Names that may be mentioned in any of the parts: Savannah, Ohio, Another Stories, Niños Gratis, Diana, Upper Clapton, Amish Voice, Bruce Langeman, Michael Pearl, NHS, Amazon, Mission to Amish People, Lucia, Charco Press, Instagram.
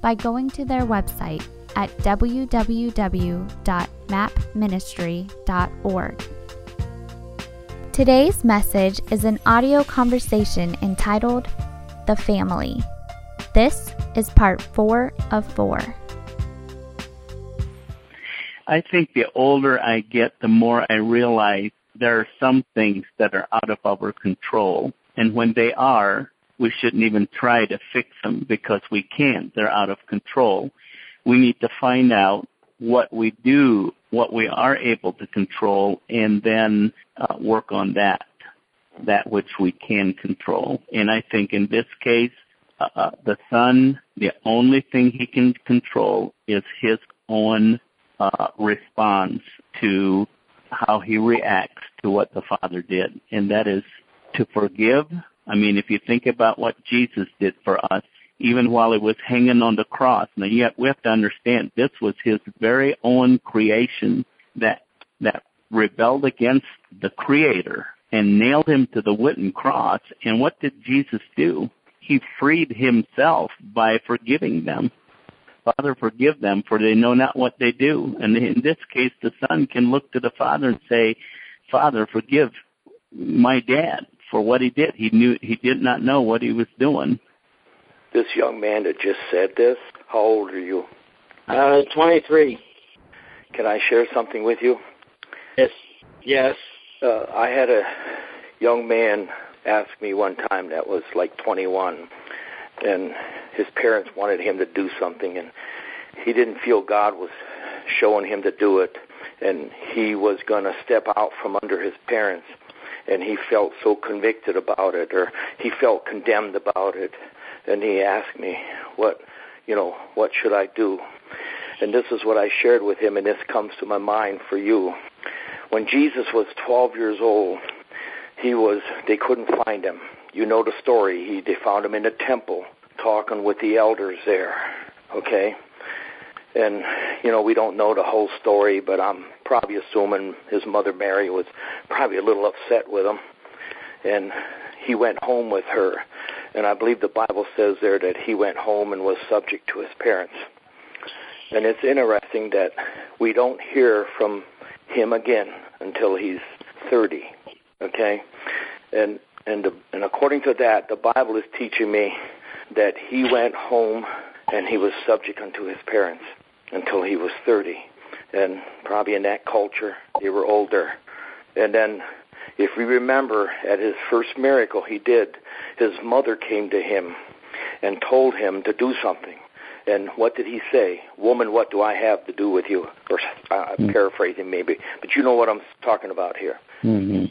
by going to their website at www.mapministry.org. Today's message is an audio conversation entitled, The Family. This is part 4 of 4. I think the older I get, the more I realize there are some things that are out of our control. And when they are, we shouldn't even try to fix them because we can't. They're out of control. We need to find out what we do, what we are able to control, and then work on that which we can control. And I think in this case, the son, the only thing he can control is his own response to how he reacts to what the father did. And that is to forgive. I mean, if you think about what Jesus did for us, even while he was hanging on the cross. Now, yet we have to understand this was his very own creation that rebelled against the Creator and nailed him to the wooden cross. And what did Jesus do? He freed himself by forgiving them. Father, forgive them, for they know not what they do. And in this case, the son can look to the father and say, Father, forgive my dad for what he did. He did not know what he was doing. This young man that just said this, how old are you? 23. Can I share something with you? Yes. I had a young man ask me one time that was like 21, and his parents wanted him to do something, and he didn't feel God was showing him to do it, and he was going to step out from under his parents, and he felt so convicted about it, or he felt condemned about it. And he asked me, what should I do? And this is what I shared with him, and this comes to my mind for you. When Jesus was 12 years old, they couldn't find him. You know the story. They found him in the temple, talking with the elders there, okay? And, we don't know the whole story, but I'm probably assuming his mother Mary was probably a little upset with him. And he went home with her. And I believe the Bible says there that he went home and was subject to his parents. And it's interesting that we don't hear from him again until he's 30, okay? And according to that, the Bible is teaching me that he went home and he was subject unto his parents until he was 30. And probably in that culture, they were older. And then, if we remember, at his first miracle he did, his mother came to him and told him to do something. And what did he say? Woman, what do I have to do with you? Or I'm paraphrasing maybe, but you know what I'm talking about here. Mm-hmm.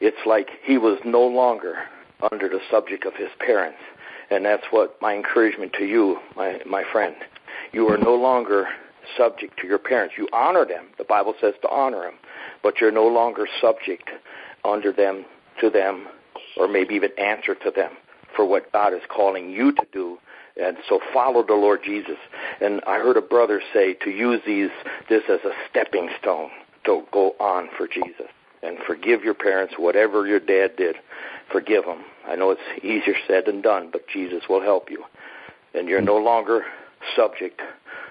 It's like he was no longer under the subject of his parents. And that's what my encouragement to you, my friend. You are no longer subject to your parents. You honor them. The Bible says to honor them. But you're no longer subject under them, to them, or maybe even answer to them for what God is calling you to do. And so follow the Lord Jesus. And I heard a brother say to use this as a stepping stone to go on for Jesus. And forgive your parents, whatever your dad did, forgive them. I know it's easier said than done, but Jesus will help you. And you're no longer subject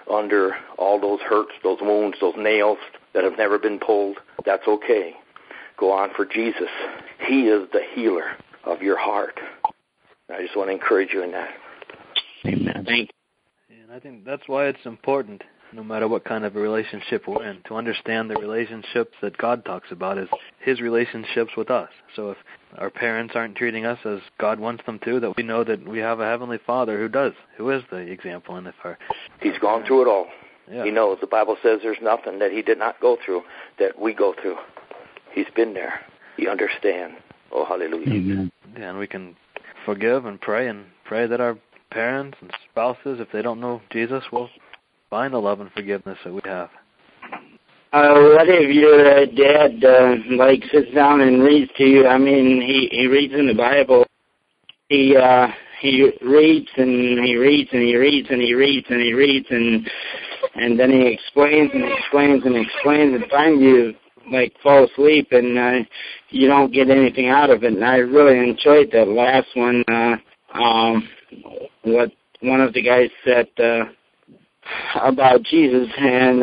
under all those hurts, those wounds, those nails that have never been pulled. That's okay. Go on for Jesus. He is the healer of your heart. I just want to encourage you in that. Amen. Thank you. And I think that's why it's important, no matter what kind of a relationship we're in, to understand the relationships that God talks about is his relationships with us. So if our parents aren't treating us as God wants them to, that we know that we have a Heavenly Father who is the example. And if He's gone through it all. Yeah. He knows. The Bible says there's nothing that he did not go through that we go through. He's been there. He understands. Oh, hallelujah. Amen. Yeah, and we can forgive and pray that our parents and spouses, if they don't know Jesus, will find the love and forgiveness that we have. What if your dad, like, sits down and reads to you? I mean, he reads in the Bible. He reads and he reads and he reads and he reads and he reads and then he explains and explains and explains, and finally you, like, fall asleep and you don't get anything out of it. And I really enjoyed that last one. What one of the guys said about Jesus, and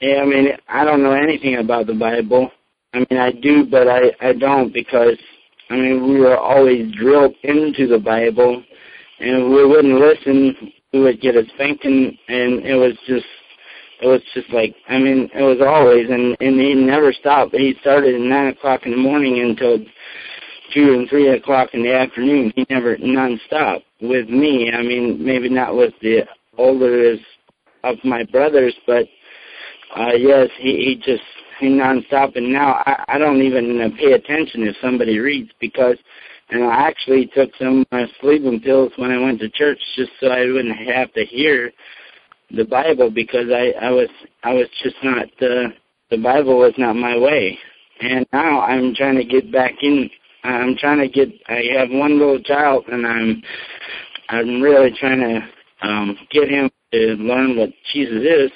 yeah, I mean, I don't know anything about the Bible. I mean, I do, but I don't, because, I mean, we were always drilled into the Bible, and we wouldn't listen. We would get us thinking, and it was just like, I mean, it was always, and he never stopped. He started at 9 o'clock in the morning until 2 and 3 o'clock in the afternoon. He never nonstop with me. I mean, maybe not with the older of my brothers, but yes, he nonstop. And now I don't even pay attention if somebody reads, because, and I actually took some sleeping pills when I went to church just so I wouldn't have to hear the Bible, because I was just not, the Bible was not my way. And now I'm trying to get back in. I have one little child, and I'm really trying to get him to learn what Jesus is,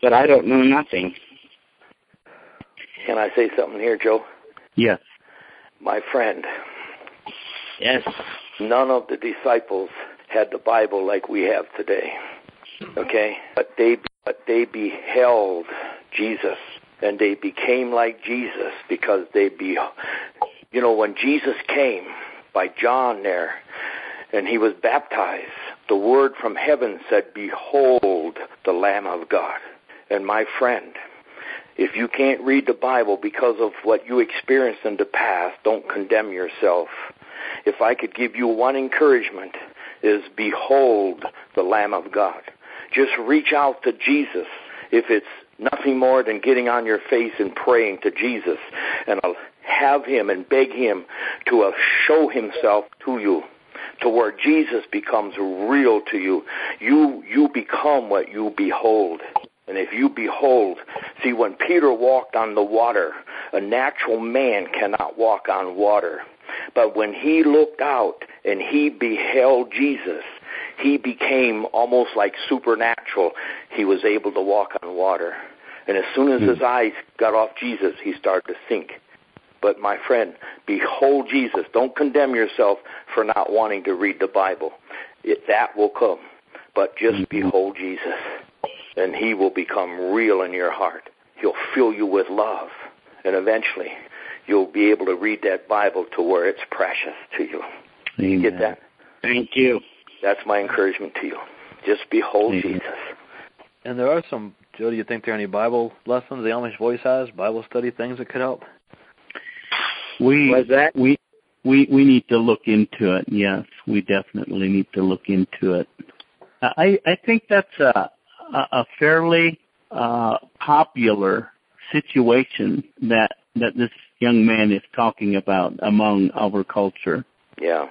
but I don't know nothing. Can I say something here, Joe? Yes. My friend. Yes. None of the disciples had the Bible like we have today. Okay? But they beheld Jesus, and they became like Jesus, because they beheld. You know, when Jesus came by John there, and he was baptized, the word from heaven said, "Behold the Lamb of God." And my friend, if you can't read the Bible because of what you experienced in the past, don't condemn yourself. If I could give you one encouragement, is behold the Lamb of God. Just reach out to Jesus. If it's nothing more than getting on your face and praying to Jesus, and have him and beg him to show himself to you, to where Jesus becomes real to you. You become what you behold. And if you behold, see, when Peter walked on the water, a natural man cannot walk on water. But when he looked out and he beheld Jesus, he became almost like supernatural. He was able to walk on water. And as soon as his eyes got off Jesus, he started to sink. But my friend, behold Jesus. Don't condemn yourself for not wanting to read the Bible. That will come. But just behold Jesus. And he will become real in your heart. He'll fill you with love. And eventually, you'll be able to read that Bible to where it's precious to you. Amen. You get that? Thank you. That's my encouragement to you. Just behold Jesus. And there are some, Joe, do you think there are any Bible lessons the Amish Voice has, Bible study things that could help? We need to look into it, yes. We definitely need to look into it. I think that's a fairly popular situation that this young man is talking about among our culture. Yeah,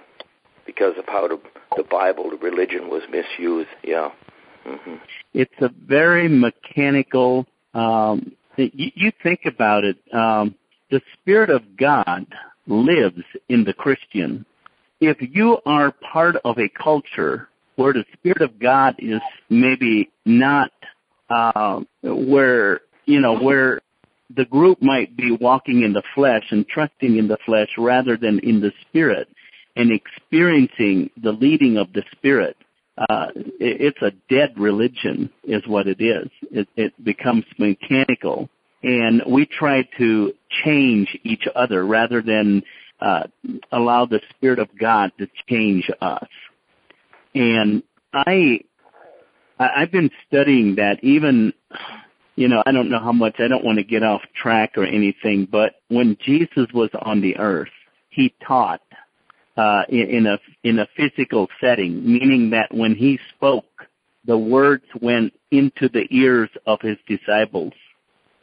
because of how the Bible, the religion, was misused. Yeah, It's a very mechanical. You think about it. The Spirit of God lives in the Christian. If you are part of a culture where the Spirit of God is maybe not where the group might be walking in the flesh and trusting in the flesh rather than in the Spirit and experiencing the leading of the Spirit, it's a dead religion is what it is. It becomes mechanical. And we try to change each other rather than allow the Spirit of God to change us. And I've been studying that even, you know, I don't know how much, I don't want to get off track or anything, but when Jesus was on the earth, he taught in a physical setting, meaning that when he spoke, the words went into the ears of his disciples.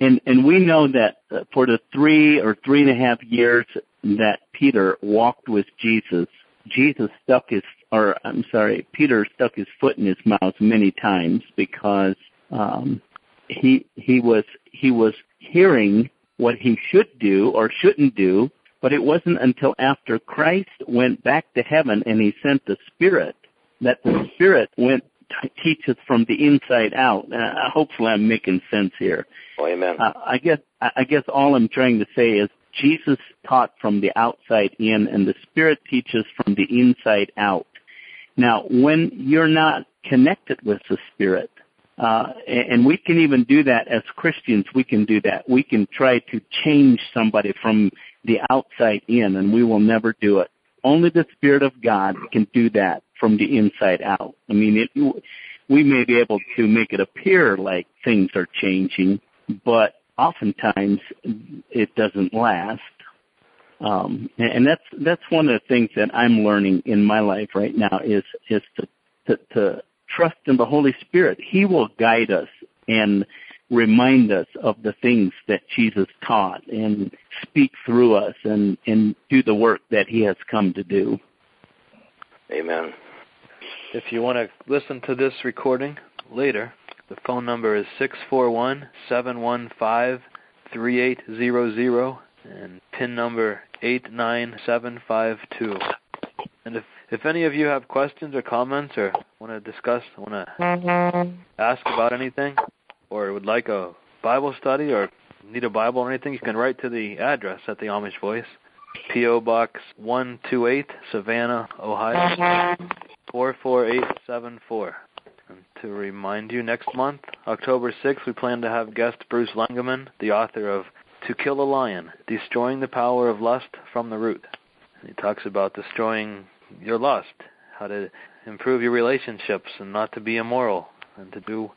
And we know that for the 3 or 3.5 years that Peter walked with Jesus, Peter stuck his foot in his mouth many times because he was hearing what he should do or shouldn't do, but it wasn't until after Christ went back to heaven and he sent the Spirit that the Spirit went to teach us from the inside out. Hopefully I'm making sense here. Oh, amen. I guess all I'm trying to say is Jesus taught from the outside in, and the Spirit teaches from the inside out. Now, when you're not connected with the Spirit, and we can even do that as Christians, we can do that. We can try to change somebody from the outside in, and we will never do it. Only the Spirit of God can do that from the inside out. I mean, we may be able to make it appear like things are changing, but oftentimes it doesn't last. And that's one of the things that I'm learning in my life right now is to trust in the Holy Spirit. He will guide us and remind us of the things that Jesus taught and speak through us and do the work that he has come to do. Amen. If you want to listen to this recording later, the phone number is 641-715-3800 and PIN number 89752. And if any of you have questions or comments or want to ask about anything, or would like a Bible study or need a Bible or anything, you can write to the address at the Amish Voice, P.O. Box 128, Savannah, Ohio, 44874. And to remind you, next month, October 6th, we plan to have guest Bruce Langeman, the author of To Kill a Lion, Destroying the Power of Lust from the Root. And he talks about destroying your lust, how to improve your relationships and not to be immoral and to do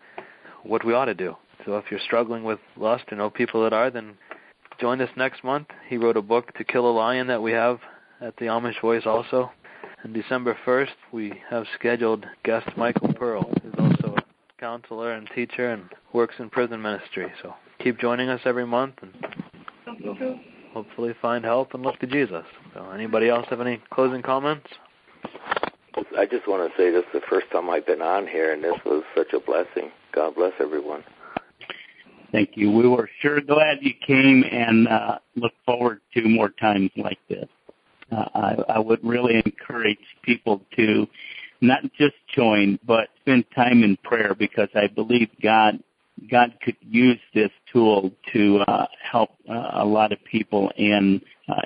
what we ought to do. So if you're struggling with lust and know people that are, then join us next month. He wrote a book, To Kill a Lion, that we have at the Amish Voice also. And December 1st, we have scheduled guest Michael Pearl, who's also a counselor and teacher and works in prison ministry. So keep joining us every month, and you'll hopefully find help and look to Jesus. So anybody else have any closing comments? I just want to say this is the first time I've been on here, and this was such a blessing. God bless everyone. Thank you. We were sure glad you came, and look forward to more times like this. I would really encourage people to not just join, but spend time in prayer, because I believe God could use this tool to help a lot of people. And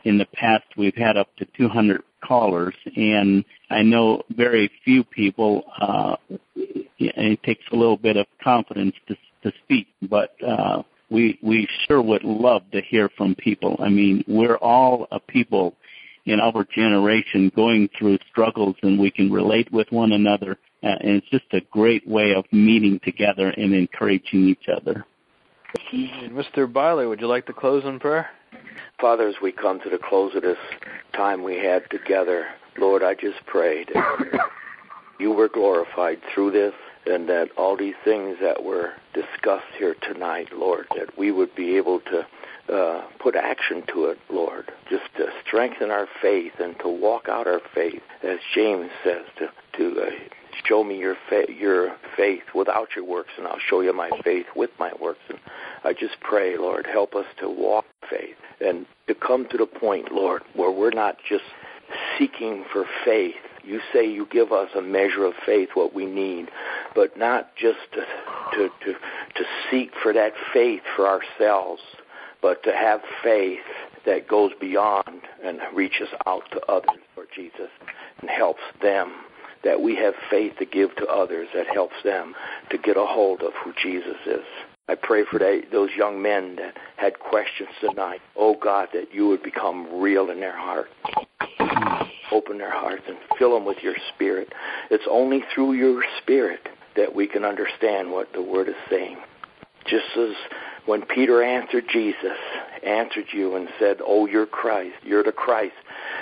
in the past, we've had up to 200 callers, and I know very few people. It takes a little bit of confidence to speak, but we sure would love to hear from people. I mean, we're all a people in our generation going through struggles, and we can relate with one another. And it's just a great way of meeting together and encouraging each other. Mr. Byler, would you like to close in prayer? Father, as we come to the close of this time we had together, Lord, I just pray that you were glorified through this, and that all these things that were discussed here tonight, Lord, that we would be able to put action to it, Lord, just to strengthen our faith and to walk out our faith, as James says, to show me your faith without your works, and I'll show you my faith with my works. And I just pray, Lord, help us to walk faith and to come to the point, Lord, where we're not just seeking for faith. You say you give us a measure of faith, what we need, but not just to seek for that faith for ourselves, but to have faith that goes beyond and reaches out to others, Lord Jesus, and helps them, that we have faith to give to others that helps them to get a hold of who Jesus is. I pray for those young men that had questions tonight. Oh, God, that you would become real in their heart. Open their hearts and fill them with your Spirit. It's only through your Spirit that we can understand what the Word is saying. Just as when Peter answered Jesus, answered you and said, oh, you're Christ, you're the Christ.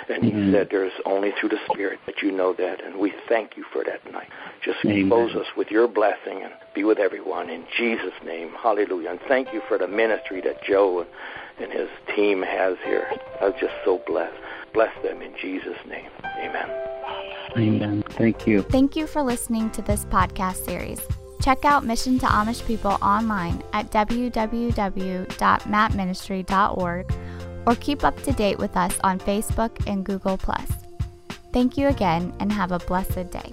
And he said, there's only through the Spirit that you know that. And we thank you for that night. Just close us with your blessing and be with everyone in Jesus' name. Hallelujah. And thank you for the ministry that Joe and his team has here. I'm just so blessed. Bless them in Jesus' name. Amen. Amen. Thank you. Thank you for listening to this podcast series. Check out Mission to Amish People online at www.mapministry.org or keep up to date with us on Facebook and Google+. Thank you again and have a blessed day.